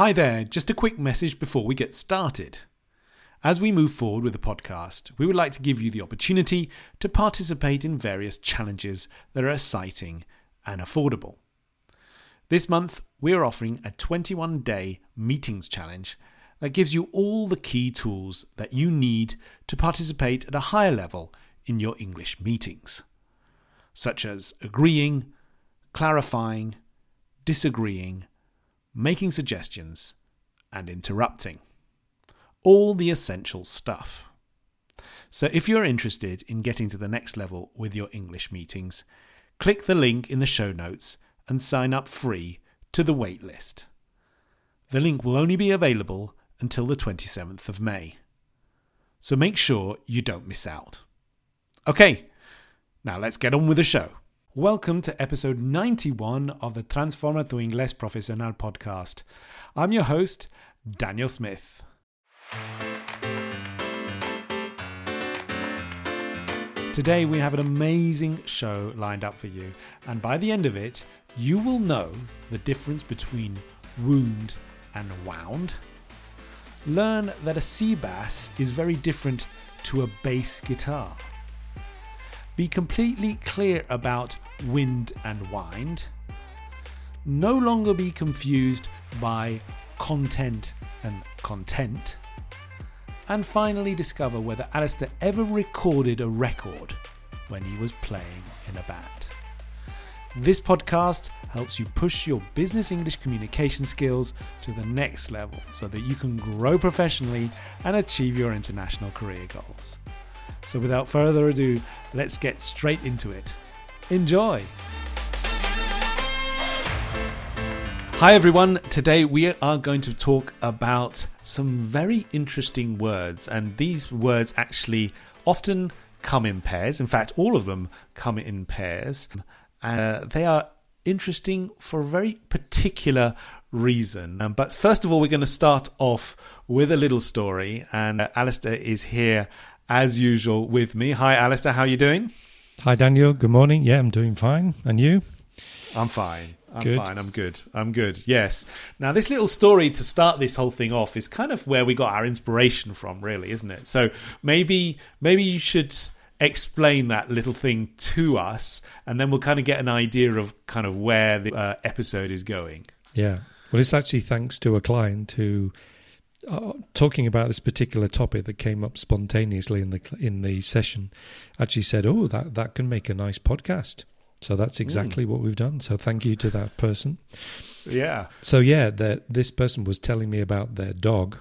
Hi there, just a quick message before we get started. As we move forward with the podcast, we would like to give you the opportunity to participate in various challenges that are exciting and affordable. This month, we are offering a 21-day meetings challenge that gives you all the key tools that you need to participate at a higher level in your English meetings, such as agreeing, clarifying, disagreeing, making suggestions, and interrupting. All the essential stuff. So if you're interested in getting to the next level with your English meetings, click the link in the show notes and sign up free to the waitlist. The link will only be available until the 27th of May. So make sure you don't miss out. Okay, now let's get on with the show. Welcome to episode 91 of the Transforma Tu Inglés Profesional podcast. I'm your host, Daniel Smith. Today we have an amazing show lined up for you, and by the end of it, you will know the difference between wound and wound. Learn that a sea bass is very different to a bass guitar. Be completely clear about wind and wind. No longer be confused by content and content. And finally discover whether Alastair ever recorded a record when he was playing in a band. This podcast helps you push your business English communication skills to the next level so that you can grow professionally and achieve your international career goals. So without further ado, let's get straight into it. Enjoy! Hi everyone, today we are going to talk about some very interesting words, and these words actually often come in pairs. In fact, all of them come in pairs. They are interesting for a very particular reason. But first of all, we're going to start off with a little story, and Alastair is here as usual with me. Hi Alastair, how are you doing? Hi Daniel, good morning. Yeah, I'm doing fine. And you? I'm fine. I'm good. Yes. Now, this little story to start this whole thing off is kind of where we got our inspiration from, really, isn't it? So maybe you should explain that little thing to us, and then we'll kind of get an idea of kind of where the episode is going. Yeah. Well, it's actually thanks to a client who talking about this particular topic that came up spontaneously in the session, actually said, "Oh, that can make a nice podcast." So that's exactly what we've done. So thank you to that person. Yeah. So yeah, this person was telling me about their dog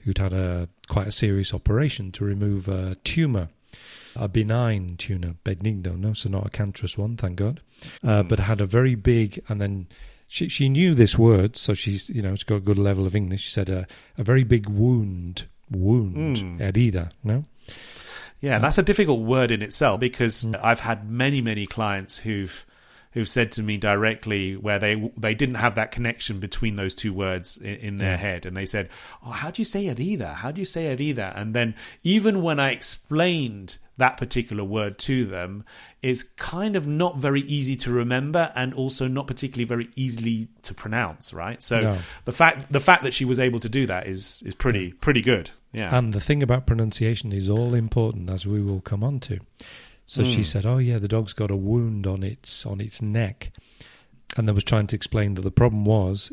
who'd had quite a serious operation to remove a tumour, a benign tumour, benigno, no, so not a cancerous one, thank God, but had a very big, and then she knew this word, so she's, you know, she's got a good level of English. She said a very big wound, herida, no? Yeah, that's a difficult word in itself, because I've had many clients who've said to me directly where they didn't have that connection between those two words in their head, and they said, "Oh, how do you say herida? How do you say herida?" And then even when I explained that particular word to them, is kind of not very easy to remember, and also not particularly very easily to pronounce, right? So the fact that she was able to do that is pretty good. Yeah. And the thing about pronunciation is all important, as we will come on to. So she said, "Oh yeah, the dog's got a wound on its neck," and I was trying to explain that the problem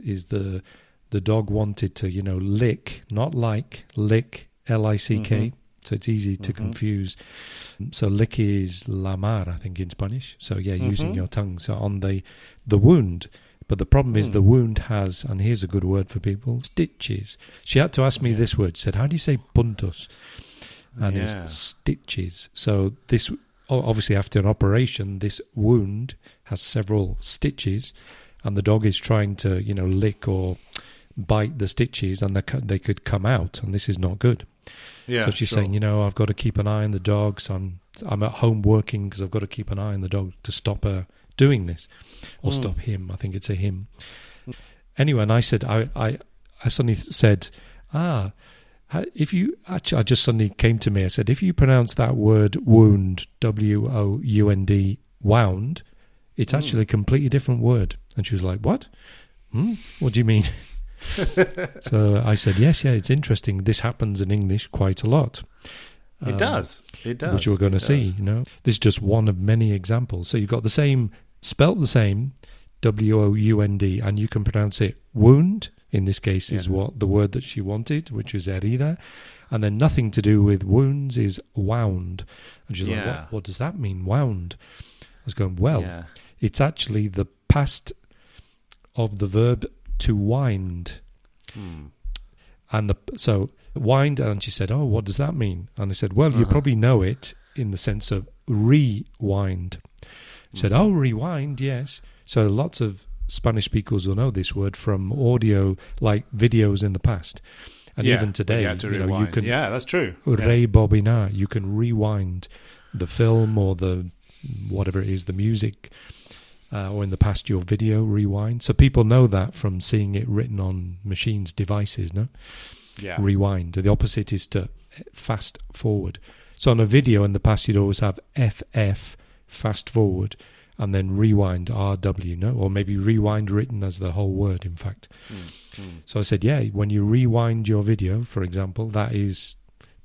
is the dog wanted to, you know, lick, not like, lick, L-I-C-K. Mm-hmm. So it's easy to confuse. So lick is lamar, I think, in Spanish. So yeah, using your tongue. So on the wound. But the problem is the wound has, and here's a good word for people, stitches. She had to ask me this word. She said, "How do you say puntos?" And it's stitches. So this, obviously after an operation, this wound has several stitches, and the dog is trying to, you know, lick or bite the stitches, and they could come out, and this is not good. Yeah, so she's saying, you know, I've got to keep an eye on the dog. So I'm at home working because I've got to keep an eye on the dog to stop her doing this, or stop him. I think it's a him. Anyway, and I said, I suddenly said, if you actually, I just suddenly came to me. I said, if you pronounce that word wound, W-O-U-N-D, wound, it's actually a completely different word. And she was like, what? What do you mean? So I said, yes, yeah, it's interesting. This happens in English quite a lot. It does. It does. Which you're going to see, you know. This is just one of many examples. So you've got the same, spelt the same, W-O-U-N-D, and you can pronounce it wound, in this case is what the word that she wanted, which was herida. And then nothing to do with wounds is wound. And she's like, what does that mean, wound? I was going, it's actually the past of the verb to wind. And so wind, and she said, oh, what does that mean? And I said, well, you probably know it in the sense of rewind. She said, oh, rewind, yes. So lots of Spanish speakers will know this word from audio, like videos in the past. And even today, you can that's true. Rebobinar, you can rewind the film or the whatever it is, the music, or in the past your video rewind. So people know that from seeing it written on machines, devices, no? Yeah. Rewind. The opposite is to fast forward. So on a video in the past, you'd always have FF, fast forward, and then rewind, RW, no? Or maybe rewind written as the whole word, in fact. So I said, when you rewind your video, for example, that is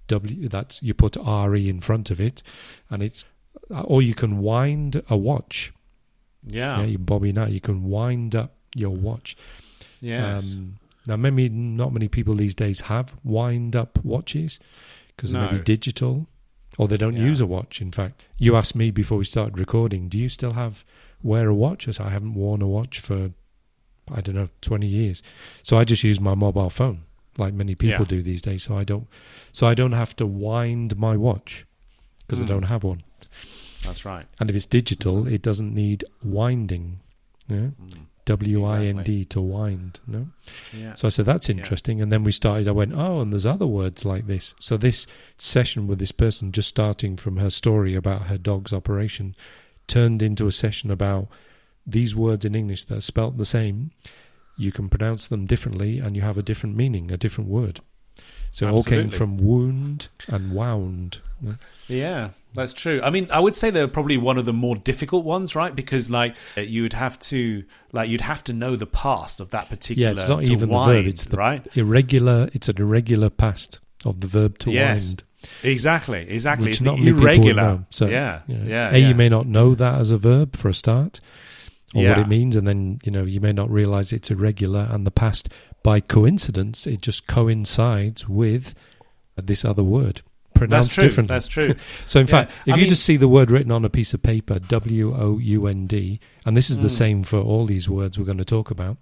W, that's, you put RE in front of it, and it's, or you can wind a watch. You bobbin, you can wind up your watch. Now, maybe not many people these days have wind up watches because they're maybe digital, or they don't use a watch, in fact. You asked me before we started recording, do you still wear a watch? I said, I haven't worn a watch for, I don't know, 20 years. So I just use my mobile phone, like many people do these days. So I don't have to wind my watch because I don't have one. That's right. And if it's digital, it doesn't need winding. Yeah? W-I-N-D, exactly. To wind. No? Yeah. So I said, that's interesting. And then we started, I went, oh, and there's other words like this. So this session with this person, just starting from her story about her dog's operation, turned into a session about these words in English that are spelt the same. You can pronounce them differently and you have a different meaning, a different word. So it all came from wound and wound. Yeah, that's true. I mean, I would say they're probably one of the more difficult ones, right? Because you'd have to know the past of that particular. Yeah, it's not even wind, the verb. It's the irregular. It's an irregular past of the verb to wind. Exactly. Which it's not the irregular. Know, so you may not know that as a verb for a start, or what it means, and then you may not realize it's irregular and the past. By coincidence, it just coincides with this other word. Pronounced differently. That's true. So, in fact, if you just see the word written on a piece of paper, W-O-U-N-D, and this is the same for all these words we're going to talk about.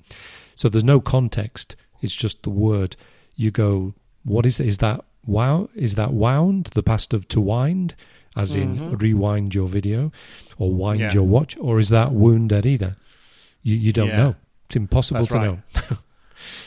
So there's no context. It's just the word. You go, what is it? Is that wow? Is that wound? The past of to wind, as in rewind your video or wind your watch, or is that wounded either? You don't know. It's impossible to know.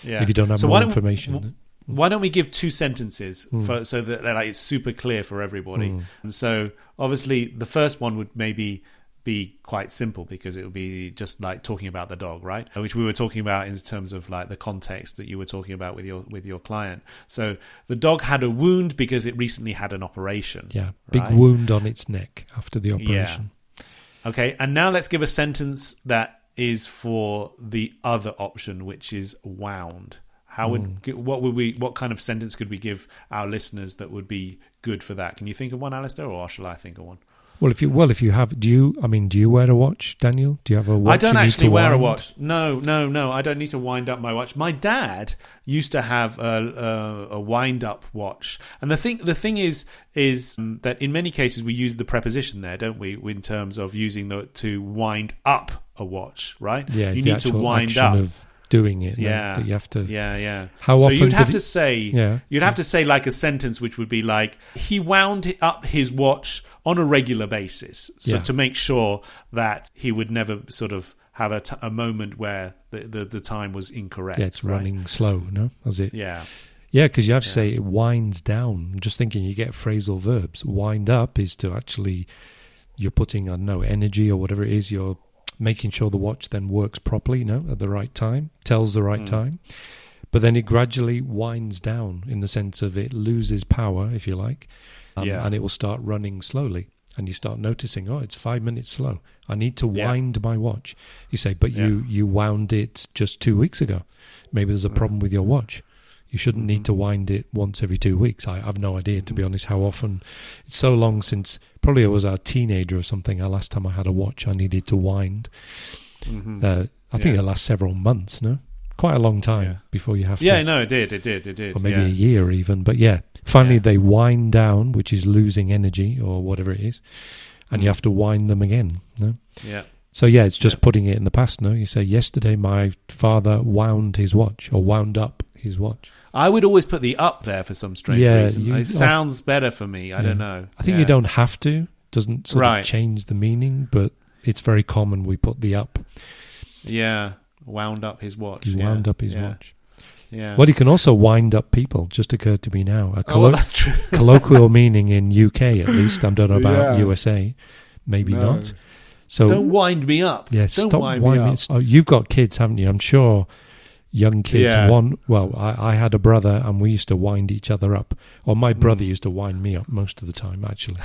Yeah. If you don't have more information. Why don't we give two sentences so that it's super clear for everybody? And so obviously the first one would maybe be quite simple because it would be just like talking about the dog, right? Which we were talking about in terms of like the context that you were talking about with your client. So the dog had a wound because it recently had an operation. Yeah, big wound on its neck after the operation. Yeah. Okay, and now let's give a sentence that is for the other option, which is wound. How what kind of sentence could we give our listeners that would be good for that? Can you think of one, Alastair, or shall I think of one? Well, do you wear a watch, Daniel? Do you have a watch? I don't actually wear a watch. No. I don't need to wind up my watch. My dad used to have a wind-up watch, and the thing is that in many cases we use the preposition there, don't we, in terms of using to wind up a watch, right? Yeah, you need to wind up. Doing it, yeah, that you have to. Yeah, yeah. How often? So you'd have to say like a sentence which would be like, he wound up his watch on a regular basis, so to make sure that he would never sort of have a moment where the time was incorrect. Yeah, it's running slow. No, that's it. Yeah, yeah, because you have to say it winds down. I'm just thinking you get phrasal verbs. Wind up is to actually you're putting energy or whatever it is you're. Making sure the watch then works properly, at the right time, tells the right time. But then it gradually winds down in the sense of it loses power, if you like, and it will start running slowly. and you start noticing, oh, it's 5 minutes slow. I need to wind my watch. You say, but you wound it just 2 weeks ago. Maybe there's a problem with your watch. You shouldn't need to wind it once every 2 weeks. I have no idea, to be honest, how often. It's so long since, probably I was a teenager or something, last time I had a watch I needed to wind. I think it lasts several months, no? Quite a long time before you have to. Yeah, no, it did. Or maybe a year even. But finally they wind down, which is losing energy or whatever it is, and you have to wind them again, no? Yeah. So, it's just putting it in the past, no? You say, yesterday my father wound his watch, or wound up his watch. I would always put the up there for some strange reason. It sounds better for me. I don't know. I think you don't have to. It doesn't sort of change the meaning, but it's very common we put the up. Yeah. Wound up his watch. He wound up his watch. Yeah. Well, you can also wind up people, just occurred to me now. That's true. Colloquial meaning in UK, at least. I don't know about USA. Maybe not. So don't wind me up. Yeah, don't stop winding me up. Oh, you've got kids, haven't you? I'm sure young kids I had a brother and we used to wind each other up. Or my brother used to wind me up most of the time, actually.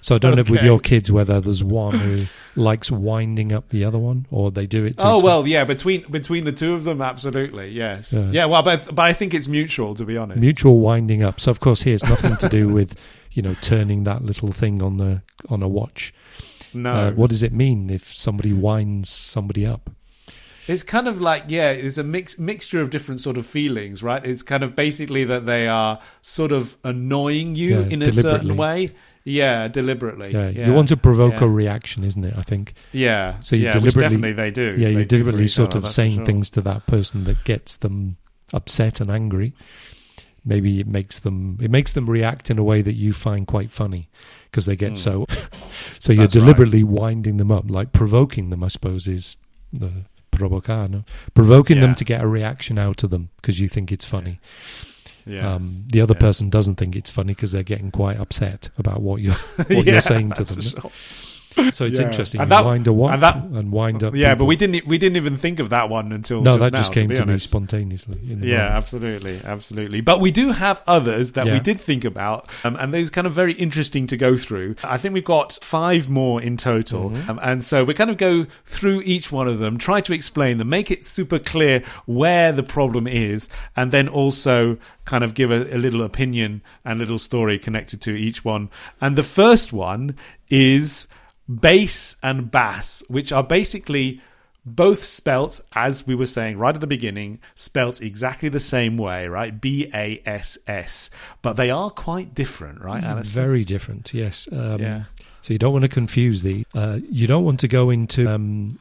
So I don't know with your kids whether there's one who likes winding up the other one, or they do it between the two of them, absolutely, yes. But I think it's mutual, to be honest. Mutual winding up. So of course here it's nothing to do with, turning that little thing on a watch. No. What does it mean if somebody winds somebody up? It's kind of like, it's a mixture of different sort of feelings, right? It's kind of basically that they are sort of annoying you in a certain way. Yeah, deliberately. Yeah. You want to provoke a reaction, isn't it, I think? Yeah, so you deliberately, which definitely they do. Yeah, you're deliberately sort of saying things to that person that gets them upset and angry. Maybe it makes them react in a way that you find quite funny, because they get so you're deliberately winding them up, like provoking them, I suppose, is the provocar, no? Provoking them to get a reaction out of them because you think it's funny. Yeah. The other person doesn't think it's funny because they're getting quite upset about what you're saying to them. Sure. No? So it's interesting. And that, wind a watch and wind up. Yeah, people. But we didn't even think of that one until just now. No, that just came to me spontaneously. Absolutely. But we do have others that we did think about, and those kind of very interesting to go through. I think we've got 5 more in total, and so we kind of go through each one of them, try to explain them, make it super clear where the problem is, and then also kind of give a little opinion and little story connected to each one. And the first one is bass and bass, which are basically both spelt, as we were saying right at the beginning, spelt exactly the same way, right? B-A-S-S. But they are quite different, right, Alastair? Very different, yes. So you don't want to confuse these. You don't want to go into...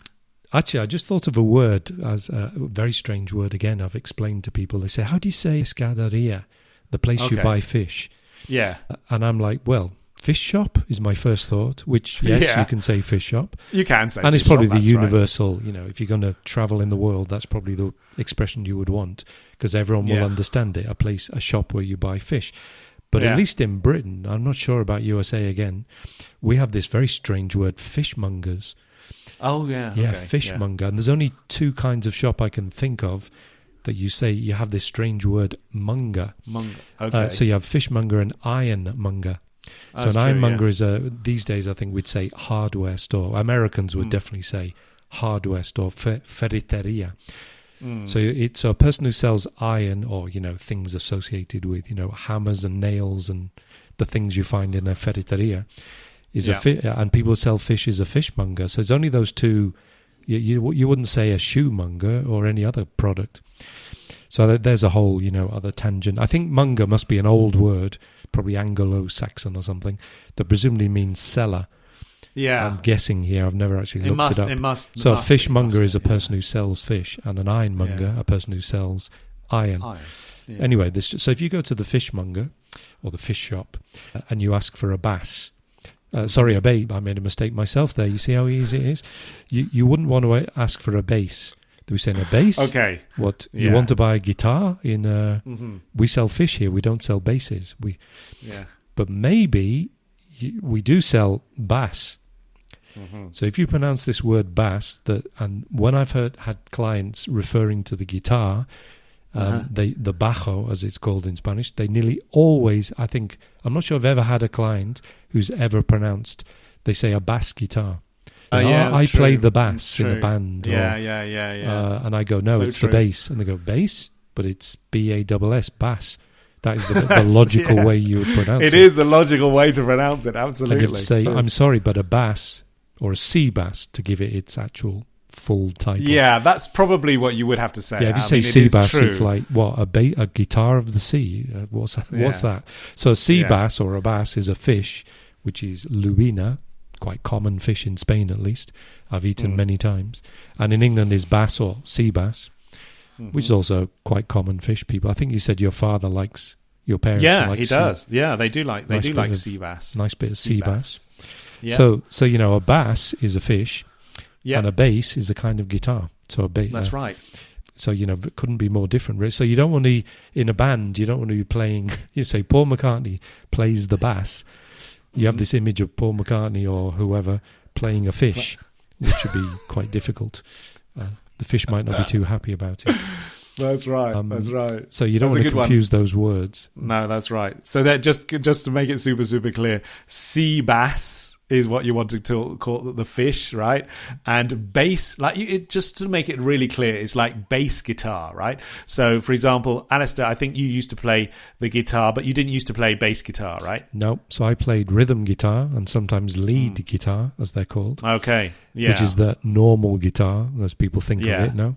Actually, I just thought of a word, as a very strange word again I've explained to people. They say, how do you say pescaderia, the place you buy fish? Yeah. And I'm like, well, fish shop is my first thought, which, yes, you can say fish shop. You can say fish shop. And it's probably the universal, right. If you're going to travel in the world, that's probably the expression you would want, because everyone will understand it, a shop where you buy fish. But at least in Britain, I'm not sure about USA again, we have this very strange word, fishmongers. Oh, yeah. Yeah, okay. Fishmonger. Yeah. And there's only 2 kinds of shop I can think of that you say you have this strange word, monger. Monger, okay. So you have fishmonger and ironmonger. So an ironmonger is these days I think we'd say hardware store. Americans would definitely say hardware store, ferreteria. So it's a person who sells iron or, things associated with, hammers and nails and the things you find in a ferreteria. Is and people sell fish is a fishmonger. So it's only those 2. You wouldn't say a shoemonger or any other product. So there's a whole, other tangent. I think monger must be an old word, probably Anglo-Saxon or something, that presumably means seller. Yeah. I'm guessing here. I've never actually looked it up. So a fishmonger is a person who sells fish, and an ironmonger, a person who sells iron. Yeah. Anyway, so if you go to the fishmonger or the fish shop and you ask for a bass... a babe. I made a mistake myself there. You see how easy it is? You wouldn't want to ask for a bass. They were saying a bass? Okay. What? You want to buy a guitar? We sell fish here. We don't sell basses. But maybe we do sell bass. Mm-hmm. So if you pronounce this word bass, and when I've had clients referring to the guitar, the bajo, as it's called in Spanish, they nearly always, I'm not sure I've ever had a client who's ever pronounced they say a bass guitar. I play the bass in a band. Yeah. And I go, no, so it's true. The bass. And they go, bass? But it's B-A-S-S, bass. That is the logical way you would pronounce it. It is the logical way to pronounce it, absolutely. And if you say, I'm sorry, but a bass or a sea bass to give it its actual full title. Yeah, that's probably what you would have to say. Yeah, if you say sea bass, it's like, what, a guitar of the sea? What's that? So a sea bass or a bass is a fish, which is lubina, quite common fish in Spain at least. I've eaten many times. And in England is bass or sea bass. Mm-hmm. Which is also quite common fish people. I think you said your father likes, your parents like sea bass. Yeah, he does. Yeah, they do like sea bass. Nice bit of sea bass. Yeah. So you know, a bass is a fish and a bass is a kind of guitar. So a bass. That's right. So, you know, it couldn't be more different, really. So you don't want to, in a band, you don't want to be playing, you say Paul McCartney plays the bass. You have this image of Paul McCartney or whoever playing a fish, which would be quite difficult. The fish might not be too happy about it. That's right. So you don't want to confuse those words. No, that's right. So that just to make it super, super clear, sea bass is what you want to call the fish, right? And bass, just to make it really clear, it's like bass guitar, right? So, for example, Alastair, I think you used to play the guitar, but you didn't used to play bass guitar, right? No, so I played rhythm guitar and sometimes lead guitar, as they're called. Okay, yeah. Which is the normal guitar, as people think of it now.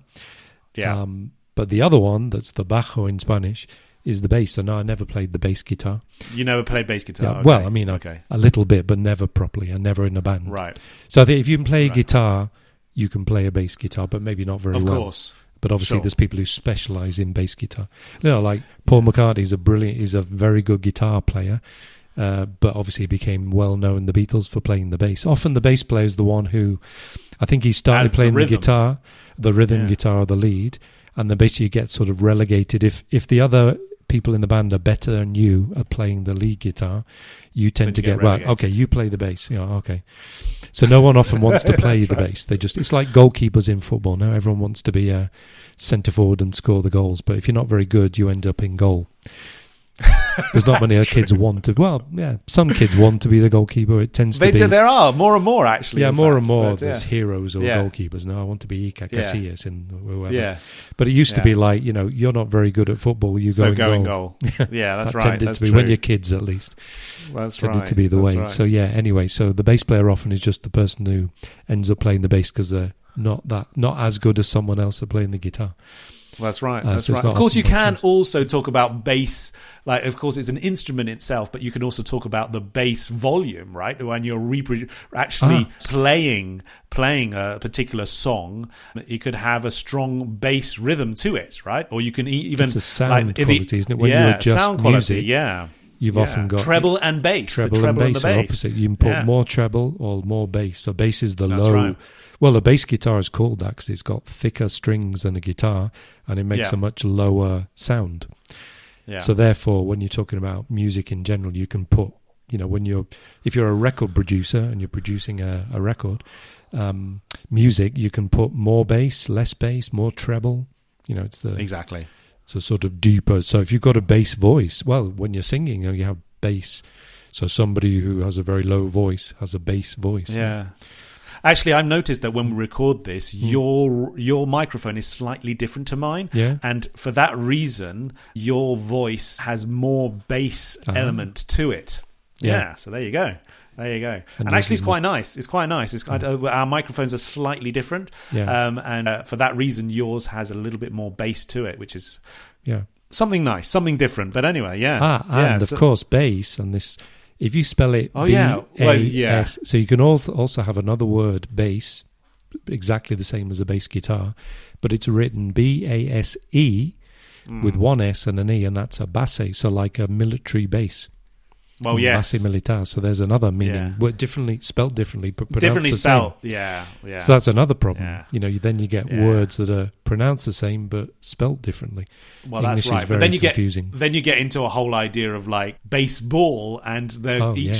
Yeah. But the other one, that's the bajo in Spanish, is the bass. So no, I never played the bass guitar. You never played bass guitar? Yeah, okay. Well, I mean, a little bit, but never properly and never in a band. Right. So I think if you can play a guitar, you can play a bass guitar, but maybe not very well. Of course. But obviously there's people who specialise in bass guitar. You know, like Paul McCartney is a very good guitar player, but obviously he became well-known in the Beatles for playing the bass. Often the bass player is the one who, I think he started playing the guitar, the rhythm guitar or the lead, and then basically you get sort of relegated. If the other people in the band are better than you at playing the lead guitar, you tend to get right. Okay, you play the bass. Yeah, okay. So no one often wants to play the bass. They just it's like goalkeepers in football. Now everyone wants to be a centre forward and score the goals, but if you're not very good, you end up in goal. There's not many kids want to. Well, yeah, some kids want to be the goalkeeper. It tends to be. There are more and more actually. Yeah, more and more. There's heroes or goalkeepers. No, I want to be Iker Casillas and whoever. Yeah, but it used to be like you're not very good at football. You go in goal. Yeah, that's right. Tended to be when you're kids at least. That's tended right. to be the that's way. Right. So yeah. Anyway, so the bass player often is just the person who ends up playing the bass because they're not as good as someone else at playing the guitar. That's right. That's so right. Of course, you can also talk about bass. Like, of course, it's an instrument itself, but you can also talk about the bass volume, right? When you're actually playing a particular song, you could have a strong bass rhythm to it, right? Or you can even it's a sound quality, isn't it? When you adjust sound quality, music, you've often got treble and bass. Treble and bass are opposite. You can put more treble or more bass. So bass is the low. Right. Well, a bass guitar is called that because it's got thicker strings than a guitar and it makes a much lower sound. Yeah. So therefore, when you're talking about music in general, you can put, if you're a record producer and you're producing a record, music, you can put more bass, less bass, more treble. It's the... Exactly. So sort of deeper. So if you've got a bass voice, well, when you're singing, you have bass. So somebody who has a very low voice has a bass voice. Yeah. Actually, I've noticed that when we record this, your microphone is slightly different to mine. Yeah. And for that reason, your voice has more bass element to it. Yeah. So there you go. And actually, it's quite nice. Our microphones are slightly different. Yeah. And for that reason, yours has a little bit more bass to it, which is something nice, something different. But anyway, of course, bass and this... If you spell it B-A-S, so you can also have another word, bass, exactly the same as a bass guitar, but it's written B-A-S-E with one S and an E, and that's a base, so like a military base. Well, yes. Base militar, so there's another meaning. Yeah. Spelled differently, but pronounced differently the same. Differently spelled, yeah. So that's another problem. Yeah. Then you get words that are pronounced the same but spelled differently. Well, English that's right. Is very but then you confusing. Then you get into a whole idea of like baseball and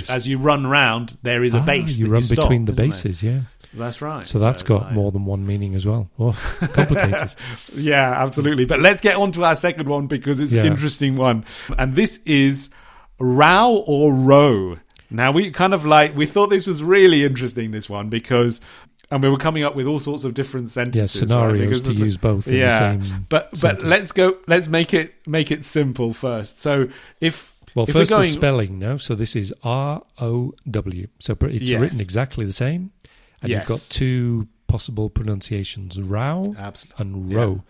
as you run round, there is a base you run between the bases, yeah. That's right. So that's got more than one meaning as well. Oh, complicated. Yeah, absolutely. But let's get on to our second one because it's an interesting one. And this is... Row or row? Now, we kind of like, we thought this was really interesting, this one, because... And we were coming up with all sorts of different sentences, scenarios, right? To use both. Yeah, in the same but let's go. Let's make it simple first. So if first we're going, the spelling now. So this is R-O-W. So it's written exactly the same, and you've got two possible pronunciations: row and row. Yeah.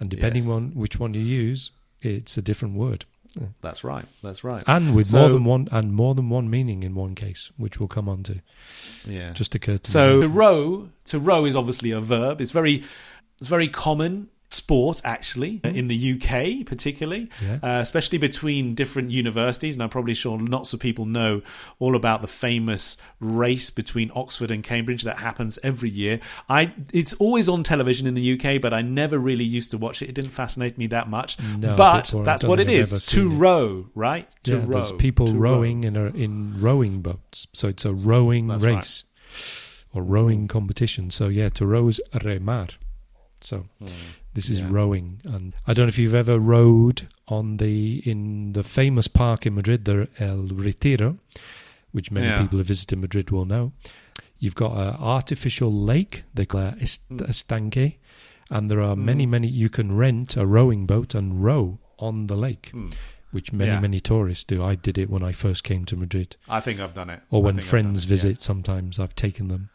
And depending on which one you use, it's a different word. That's right. That's right. And with more than one meaning in one case, which we'll come on to. Yeah, just occurred to me. So to row is obviously a verb. It's very common sport actually in the UK, particularly, especially between different universities. And I'm probably sure lots of people know all about the famous race between Oxford and Cambridge that happens every year. It's always on television in the UK, but I never really used to watch it. It didn't fascinate me that much. No, but that's what it is. To row, right? To row. There's people rowing in rowing boats, so it's a rowing race or rowing competition. So to row is remar. So this is rowing, and I don't know if you've ever rowed in the famous park in Madrid, the El Retiro, which many people who visited Madrid will know. You've got an artificial lake they call it estanque, and there are many you can rent a rowing boat and row on the lake. Which many tourists do. I did it when I first came to Madrid. I think I've done it. Or when friends visit, sometimes I've taken them.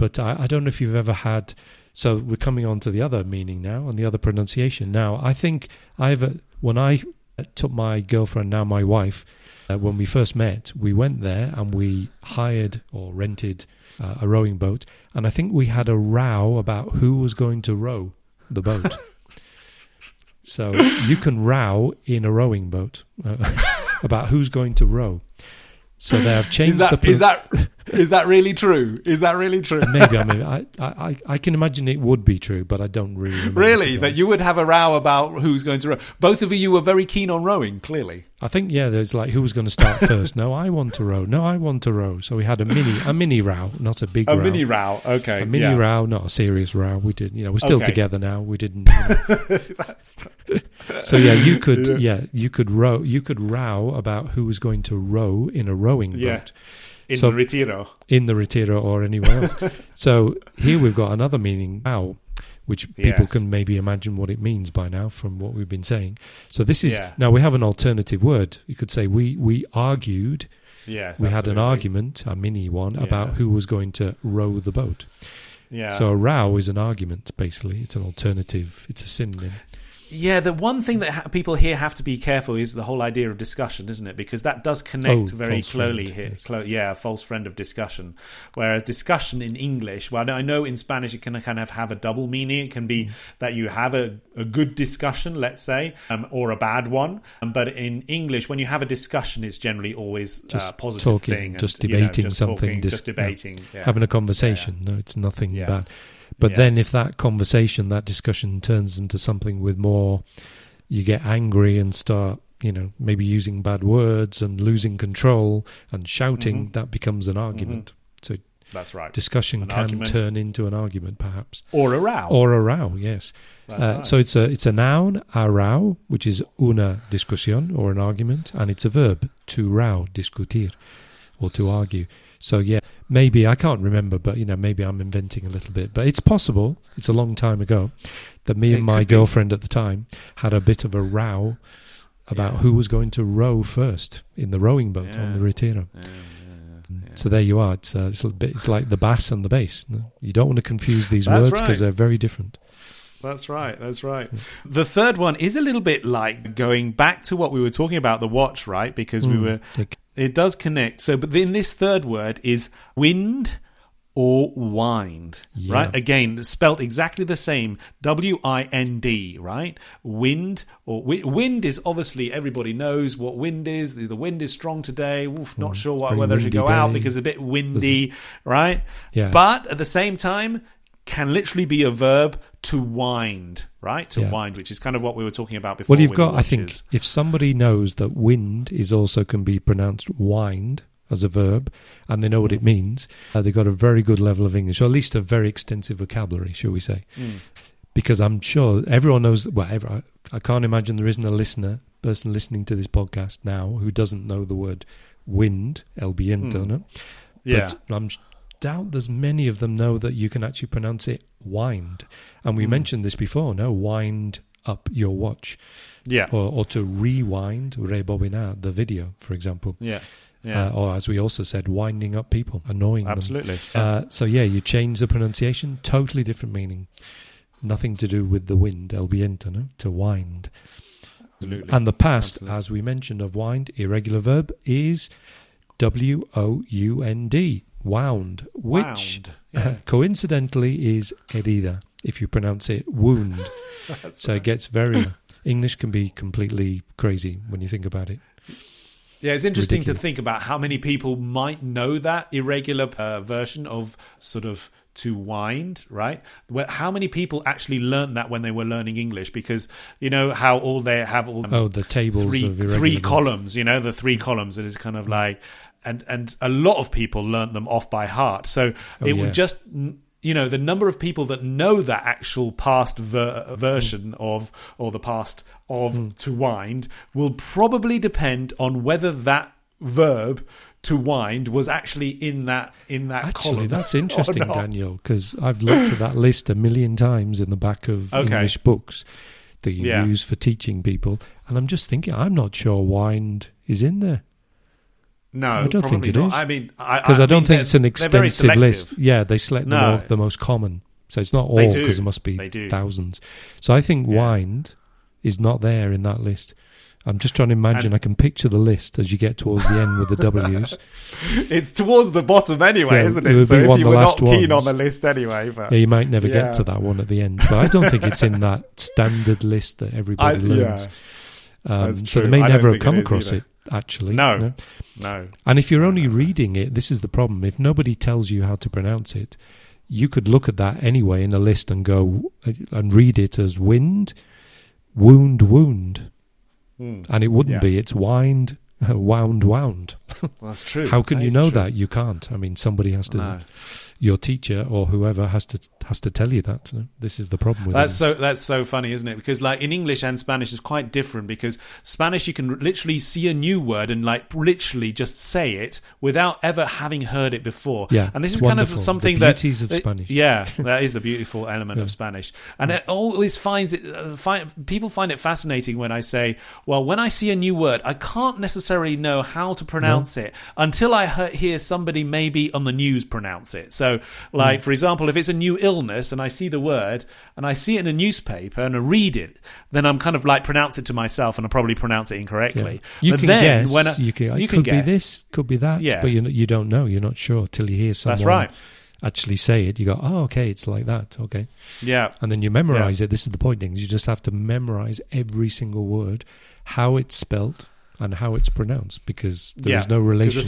But I don't know if you've ever had... So we're coming on to the other meaning now and the other pronunciation. Now, I think when I took my girlfriend, now my wife, when we first met, we went there and we hired or rented a rowing boat. And I think we had a row about who was going to row the boat. So you can row in a rowing boat about who's going to row. So they have changed Is that really true? Is that really true? Maybe. I mean, I can imagine it would be true, but I don't really. Really? That you would have a row about who's going to row? Both of you were very keen on rowing, clearly. I think, there's like, who was going to start first? No, I want to row. No, I want to row. So we had a mini row, not a big row. A mini row, okay. A mini row, not a serious row. We did, we're still together now. We didn't. That's right. So you could row about who was going to row in a rowing boat. Yeah. In the Retiro or anywhere else. So here we've got another meaning, row, which people can maybe imagine what it means by now from what we've been saying. So this is, now we have an alternative word. You could say we argued, we had an argument, a mini one, about who was going to row the boat. Yeah. So a row is an argument, basically. It's an alternative, it's a synonym. Yeah, the one thing that people here have to be careful is the whole idea of discussion, isn't it? Because that does connect very closely here. Yes. False friend of discussion. Whereas discussion in English, well, I know in Spanish it can kind of have a double meaning. It can be that you have a good discussion, let's say, or a bad one. But in English, when you have a discussion, it's generally always a positive thing. Just debating something. Just debating. Yeah. Having a conversation. No, it's nothing bad. But then if that discussion turns into something with more, you get angry and start, maybe using bad words and losing control and shouting, that becomes an argument. Mm-hmm. So that's right. Discussion can turn into an argument, perhaps. Or a row. Yes. Right. So it's a noun, a row, which is una discusión or an argument, and it's a verb, to row, discutir, or to argue. So, maybe, I can't remember, but, maybe I'm inventing a little bit. But it's possible, it's a long time ago, that me and my girlfriend at the time had a bit of a row about who was going to row first in the rowing boat on the Retiro. So there you are. It's a bit. It's like the bass and the bass. You don't want to confuse these words because they're very different. That's right. That's right. The third one is a little bit like going back to what we were talking about, the watch, right? Because we were... It does connect. So, but then this third word is wind or wind, right? Again, spelt exactly the same, W-I-N-D, right? Wind or wind is obviously everybody knows what wind is. The wind is strong today. Oof, not sure whether I should go out because it's a bit windy, right? Yeah. But at the same time, can literally be a verb to wind, right? To wind, which is kind of what we were talking about before. Well, you've got, I think, if somebody knows that wind is also can be pronounced wind as a verb, and they know what it means, they've got a very good level of English, or at least a very extensive vocabulary, shall we say. Because I'm sure everyone knows, I can't imagine there isn't a person listening to this podcast now who doesn't know the word wind, el viento, no? Yeah. But I doubt there's many of them know that you can actually pronounce it wind. And we mentioned this before, no? Wind up your watch. Yeah. Or to rewind, rebobinar, the video, for example. Yeah. Yeah. Or as we also said, winding up people, annoying them. Absolutely. So yeah, you change the pronunciation, totally different meaning. Nothing to do with the wind, el viento, no? To wind. Absolutely. And the past, as we mentioned, of wind, irregular verb, is W-O-U-N-D, wound, which coincidentally is herida, if you pronounce it wound. So it gets very... English can be completely crazy when you think about it. Yeah, it's interesting to think about how many people might know that irregular version of sort of to wind, right? How many people actually learned that when they were learning English? Because you know how all they have all the tables three columns, you know, the three columns. It is kind of like, and a lot of people learned them off by heart. So would just, you know, the number of people that know that actual past version of, or the past of to wind will probably depend on whether that verb to wind was actually in that column. That's interesting, Daniel, because I've looked at that list 1 million times in the back of English books that you use for teaching people, and I'm just thinking, I'm not sure wind is in there. No, I don't think it is. I mean, because I don't think it's an extensive list. Yeah, they select the most common, so it's not all, because there must be thousands. So I think wind is not there in that list. I'm just trying to imagine. I can picture the list as you get towards the end with the W's. It's towards the bottom anyway, isn't it? So if you were not keen on the list anyway. But, you might never get to that one at the end. But I don't think it's in that standard list that everybody learns. Yeah. So they may never have come across it, actually. No. And if you're only reading it, this is the problem. If nobody tells you how to pronounce it, you could look at that anyway in a list and go and read it as wind, wound, wound. And it wouldn't be. It's wind, wound, wound. Well, that's true. How can you know that? You can't. I mean, somebody has to. No. Your teacher or whoever has to tell you that. This is the problem with that. That's so funny, isn't it? Because like in English and Spanish is quite different, because Spanish you can literally see a new word and like literally just say it without ever having heard it before. Yeah, and this is wonderful. Kind of something that the beauties of Spanish. Yeah, that is the beautiful element of Spanish. And it always people find it fascinating when I say, well, when I see a new word, I can't necessarily know how to pronounce it until I hear somebody maybe on the news pronounce it. So, like, for example, if it's a new illness and I see the word and I see it in a newspaper and I read it, then I'm kind of like pronounce it to myself and I probably pronounce it incorrectly. Yeah. You can guess. When you can guess. Be this, could be that, but you don't know. You're not sure till you hear someone actually say it. You go, oh, okay, it's like that. Okay. Yeah. And then you memorize it. This is the point, Dings. You just have to memorize every single word, how it's spelt and how it's pronounced, because there is no relation.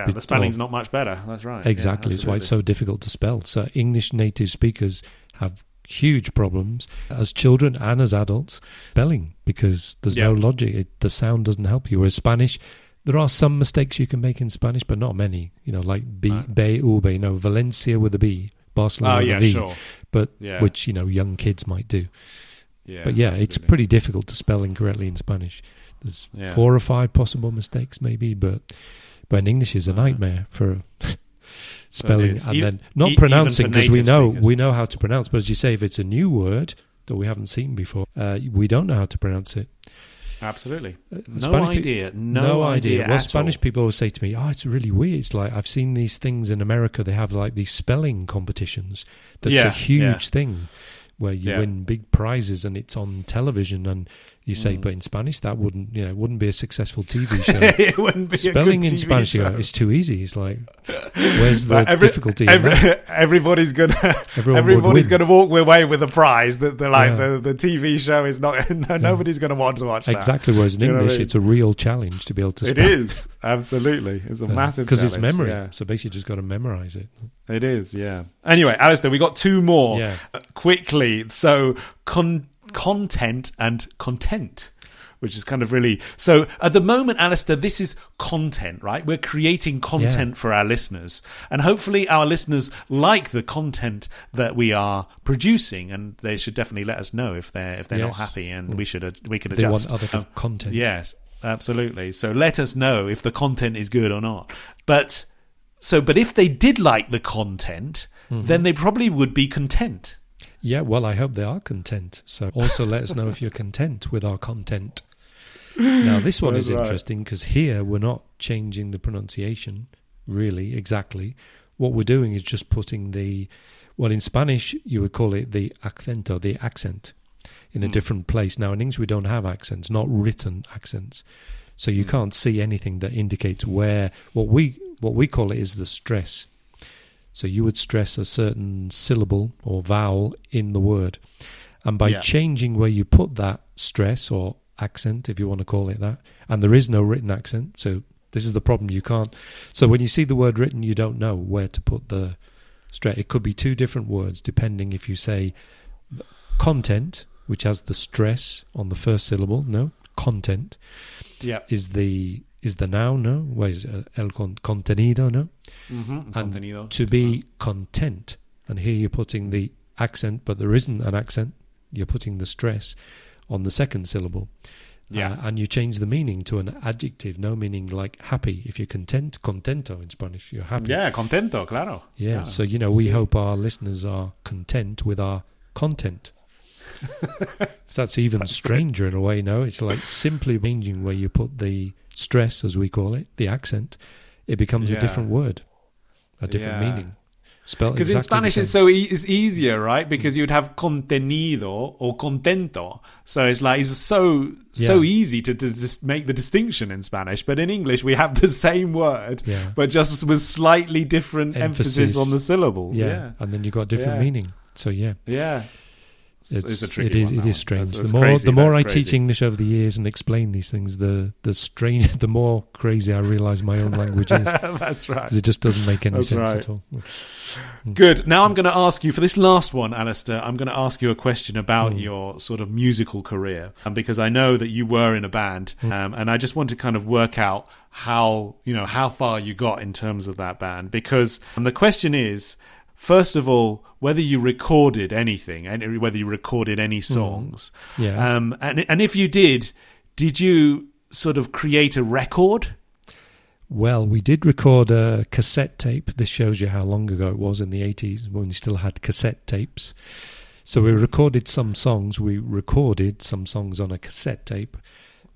The spelling's not much better. That's right. Exactly. It's why it's so difficult to spell. So English native speakers have huge problems as children and as adults spelling, because there's no logic. The sound doesn't help you. Whereas Spanish, there are some mistakes you can make in Spanish, but not many. You know, like B, Ube, you know, Valencia with a B, Barcelona with a V, but which, you know, young kids might do. Yeah, but it's pretty difficult to spell incorrectly in Spanish. There's 4 or 5 possible mistakes maybe, but in English is a nightmare for spelling and then not pronouncing, because we know how to pronounce. But as you say, if it's a new word that we haven't seen before, we don't know how to pronounce it. Absolutely. No idea. Well, Spanish people always say to me, it's really weird. It's like, I've seen these things in America. They have like these spelling competitions. That's a huge thing, where you win big prizes and it's on television, and you say, but in Spanish that wouldn't, you know, it wouldn't be a successful TV show. It wouldn't be spelling a good in TV Spanish show. It's too easy. It's like, where's the difficulty? Everybody's going to walk away with a prize that they're like, the TV show is not. Nobody's going to want to watch that. Exactly. Whereas in English, it's a real challenge to be able to. It is absolutely. It's a massive challenge because it's memory. Yeah. So basically, you just got to memorize it. It is, yeah. Anyway, Alastair, we got 2 more quickly. So content and content, which is kind of really... So at the moment, Alastair, this is content, right? We're creating content for our listeners. And hopefully our listeners like the content that we are producing, and they should definitely let us know if they're not happy, and we can adjust. They want other content. Yes. absolutely. So let us know if the content is good or not. But if they did like the content, then they probably would be content. Yeah, well, I hope they are content. So also let us know if you're content with our content. Now, this one is interesting because here we're not changing the pronunciation, really, exactly. What we're doing is just putting the, well, in Spanish, you would call it the acento, the accent, in a different place. Now, in English, we don't have accents, not written accents. So you can't see anything that indicates where, what we call it is the stress. So you would stress a certain syllable or vowel in the word. And by changing where you put that stress or accent, if you want to call it that, and there is no written accent, so this is the problem, you can't. So when you see the word written, you don't know where to put the stress. It could be two different words, depending if you say content, which has the stress on the first syllable, no? Content is the noun, no? What is it? El contenido, no? Mm-hmm. Contenido. To be content. And here you're putting the accent, but there isn't an accent. You're putting the stress on the second syllable. Yeah. And you change the meaning to an adjective, no? Meaning like happy. If you're content, contento in Spanish, you're happy. Yeah, contento, claro. Yeah, so, you know, we hope our listeners are content with our content. So that's even stranger in a way, no? It's like simply changing where you put the stress, as we call it, the accent, it becomes a different word, a different meaning. Because exactly in Spanish it's it's easier, right? Because you'd have contenido or contento. So it's like it's so easy to just make the distinction in Spanish. But in English we have the same word, but just with slightly different emphasis on the syllable. Yeah, and then you've got different meaning. So It's a tricky one. It is strange. The more I teach English over the years and explain these things, the more crazy I realise my own language is. That's right. It just doesn't make any sense at all. Good. Now I'm going to ask you, for this last one, Alastair, I'm going to ask you a question about your sort of musical career, because I know that you were in a band, and I just want to kind of work out how far you got in terms of that band, because the question is, first of all, whether you recorded anything, and whether you recorded any songs, and if you did you sort of create a record? Well, we did record a cassette tape. This shows you how long ago it was, in the 80s, when we still had cassette tapes. So we recorded some songs. We recorded some songs on a cassette tape,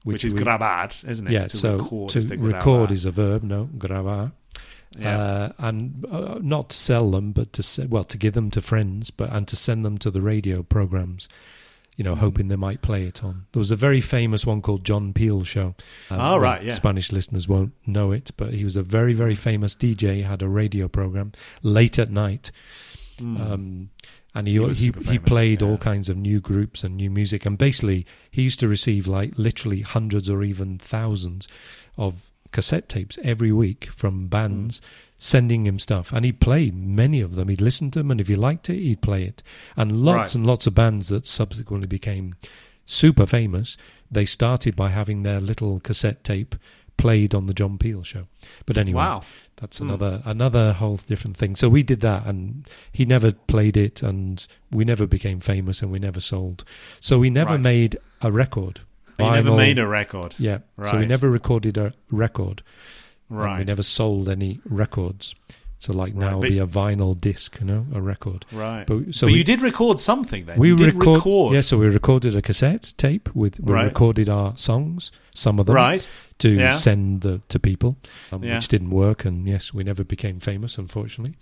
which is grabar, isn't it? Yeah. To record is a verb. No, grabar. Yeah. And not to sell them, but to give them to friends, and to send them to the radio programs, hoping they might play it on. There was a very famous one called John Peel Show. Spanish listeners won't know it, but he was a very, very famous DJ. He had a radio program late at night, and he played all kinds of new groups and new music. And basically, he used to receive like literally hundreds or even thousands of cassette tapes every week from bands sending him stuff, and he played many of them. He'd listen to them, and if he liked it, he'd play it. And lots and lots of bands that subsequently became super famous, they started by having their little cassette tape played on the John Peel Show. But anyway, that's another whole different thing. So we did that, and he never played it, and we never became famous, and we never sold. So we never made a record. We never made a record. Yeah. Right. So we never recorded a record. Right. We never sold any records. So like now it'll be a vinyl disc, a record. Right. But you did record something then. We did record. Yeah, so we recorded a cassette tape. We recorded our songs, some of them, to send to people, which didn't work. And yes, we never became famous, unfortunately.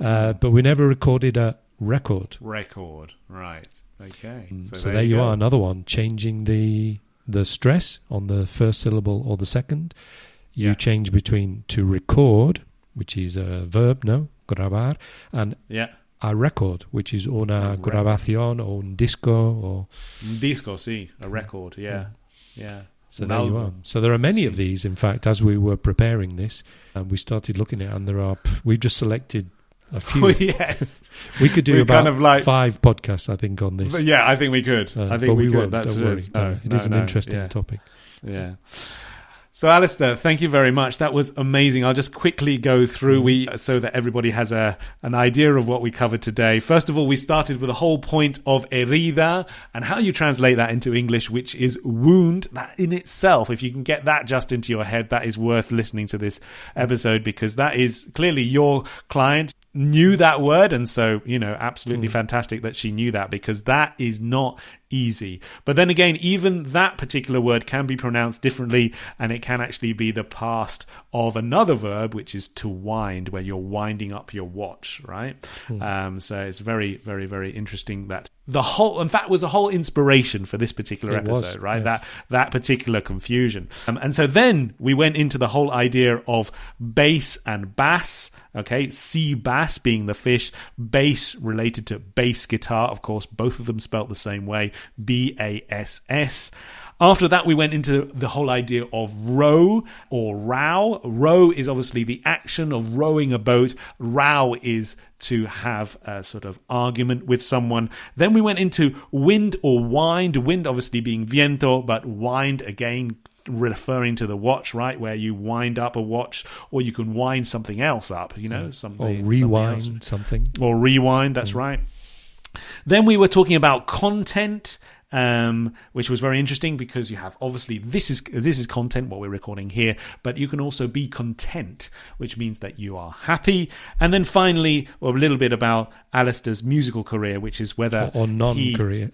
But we never recorded a record. Record, right. Okay. So there you are, another one, changing the stress on the first syllable or the second. You change between to record, which is a verb, no? Grabar, and a record, which is una grabación or un disco. A record, yeah. So there you are. So there are many of these, in fact, as we were preparing this, and we started looking at, and we've just selected a few. Yes. We could do about kind of like 5 podcasts, I think, on this. But yeah, I think we could. I think we could. That's don't worry. It is an interesting topic. Yeah. So, Alastair, thank you very much. That was amazing. I'll just quickly go through so that everybody has an idea of what we covered today. First of all, we started with the whole point of herida and how you translate that into English, which is wound. That in itself, if you can get that just into your head, that is worth listening to this episode, because that is clearly your client knew that word, and so, you know, absolutely fantastic that she knew that, because that is not easy. But then again, even that particular word can be pronounced differently, and it can actually be the past of another verb, which is to wind, where you're winding up your watch, right? So it's very, very, very interesting that the whole, in fact, was the whole inspiration for this particular episode, right? Yes. That particular confusion. And so then we went into the whole idea of bass and bass, okay? Sea bass being the fish, bass related to bass guitar, of course, both of them spelt the same way, B-A-S-S. After that, we went into the whole idea of row or row. Row is obviously the action of rowing a boat. Row is to have a sort of argument with someone. Then we went into wind or wind. Wind obviously being viento, but wind again referring to the watch, right? Where you wind up a watch, or you can wind something else up, you know, something. Or rewind something. Or rewind, that's right. Then we were talking about content, which was very interesting, because you have obviously this is content, what we're recording here, but you can also be content, which means that you are happy. And then finally, well, a little bit about Alastair's musical career, which is whether non-career,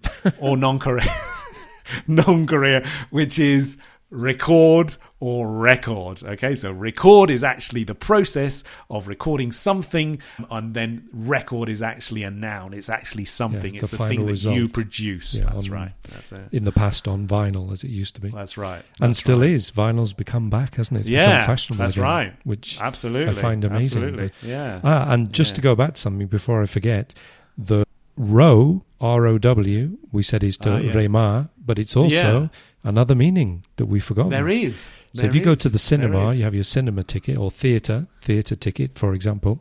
which is record or record. Okay, so record is actually the process of recording something, and then record is actually a noun. It's actually something. It's the thing that you produce. That's right. That's it. In the past, on vinyl, as it used to be. That's right. And still is. Vinyl's become back, hasn't it? It's become fashionable again, right. Which absolutely I find amazing. Absolutely. Yeah. And just to go back to something before I forget, the row, R-O-W, we said is to remar, but it's also another meaning that we've forgotten. There is. So if you go to the cinema, you have your cinema ticket, or theatre ticket, for example.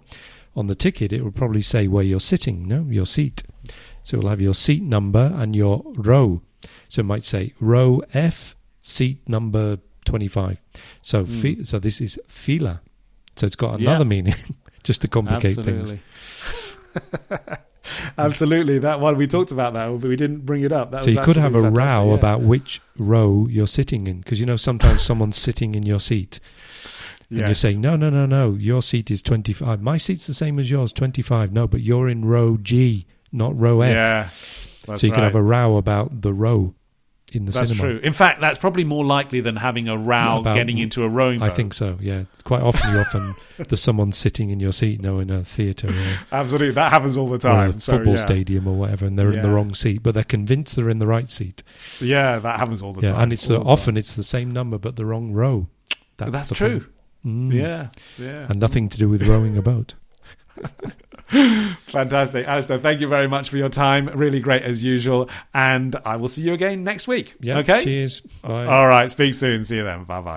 On the ticket, it will probably say where you're sitting, your seat. So it will have your seat number and your row. So it might say row F, seat number 25. So so this is fila. So it's got another meaning, just to complicate things. Absolutely, that one we talked about that, but we didn't bring it up. That so was you could have a row about which row you're sitting in, because sometimes someone's sitting in your seat, and you're saying no, your seat is 25. My seat's the same as yours, 25. No, but you're in row G, not row F. Yeah, so you could have a row about the row in the cinema. That's true. In fact, that's probably more likely than having a row getting into a rowing boat. I think so, yeah. Quite often, there's someone sitting in your seat, in a theatre. Absolutely, that happens all the time. Or a football stadium or whatever, and they're in the wrong seat, but they're convinced they're in the right seat. Yeah, that happens all the time. And it's often it's the same number, but the wrong row. That's true. Yeah. And nothing to do with rowing a boat. Fantastic. Alastair, thank you very much for your time. Really great as usual. And I will see you again next week. Yeah, okay? Cheers. Bye. All right. Speak soon. See you then. Bye-bye.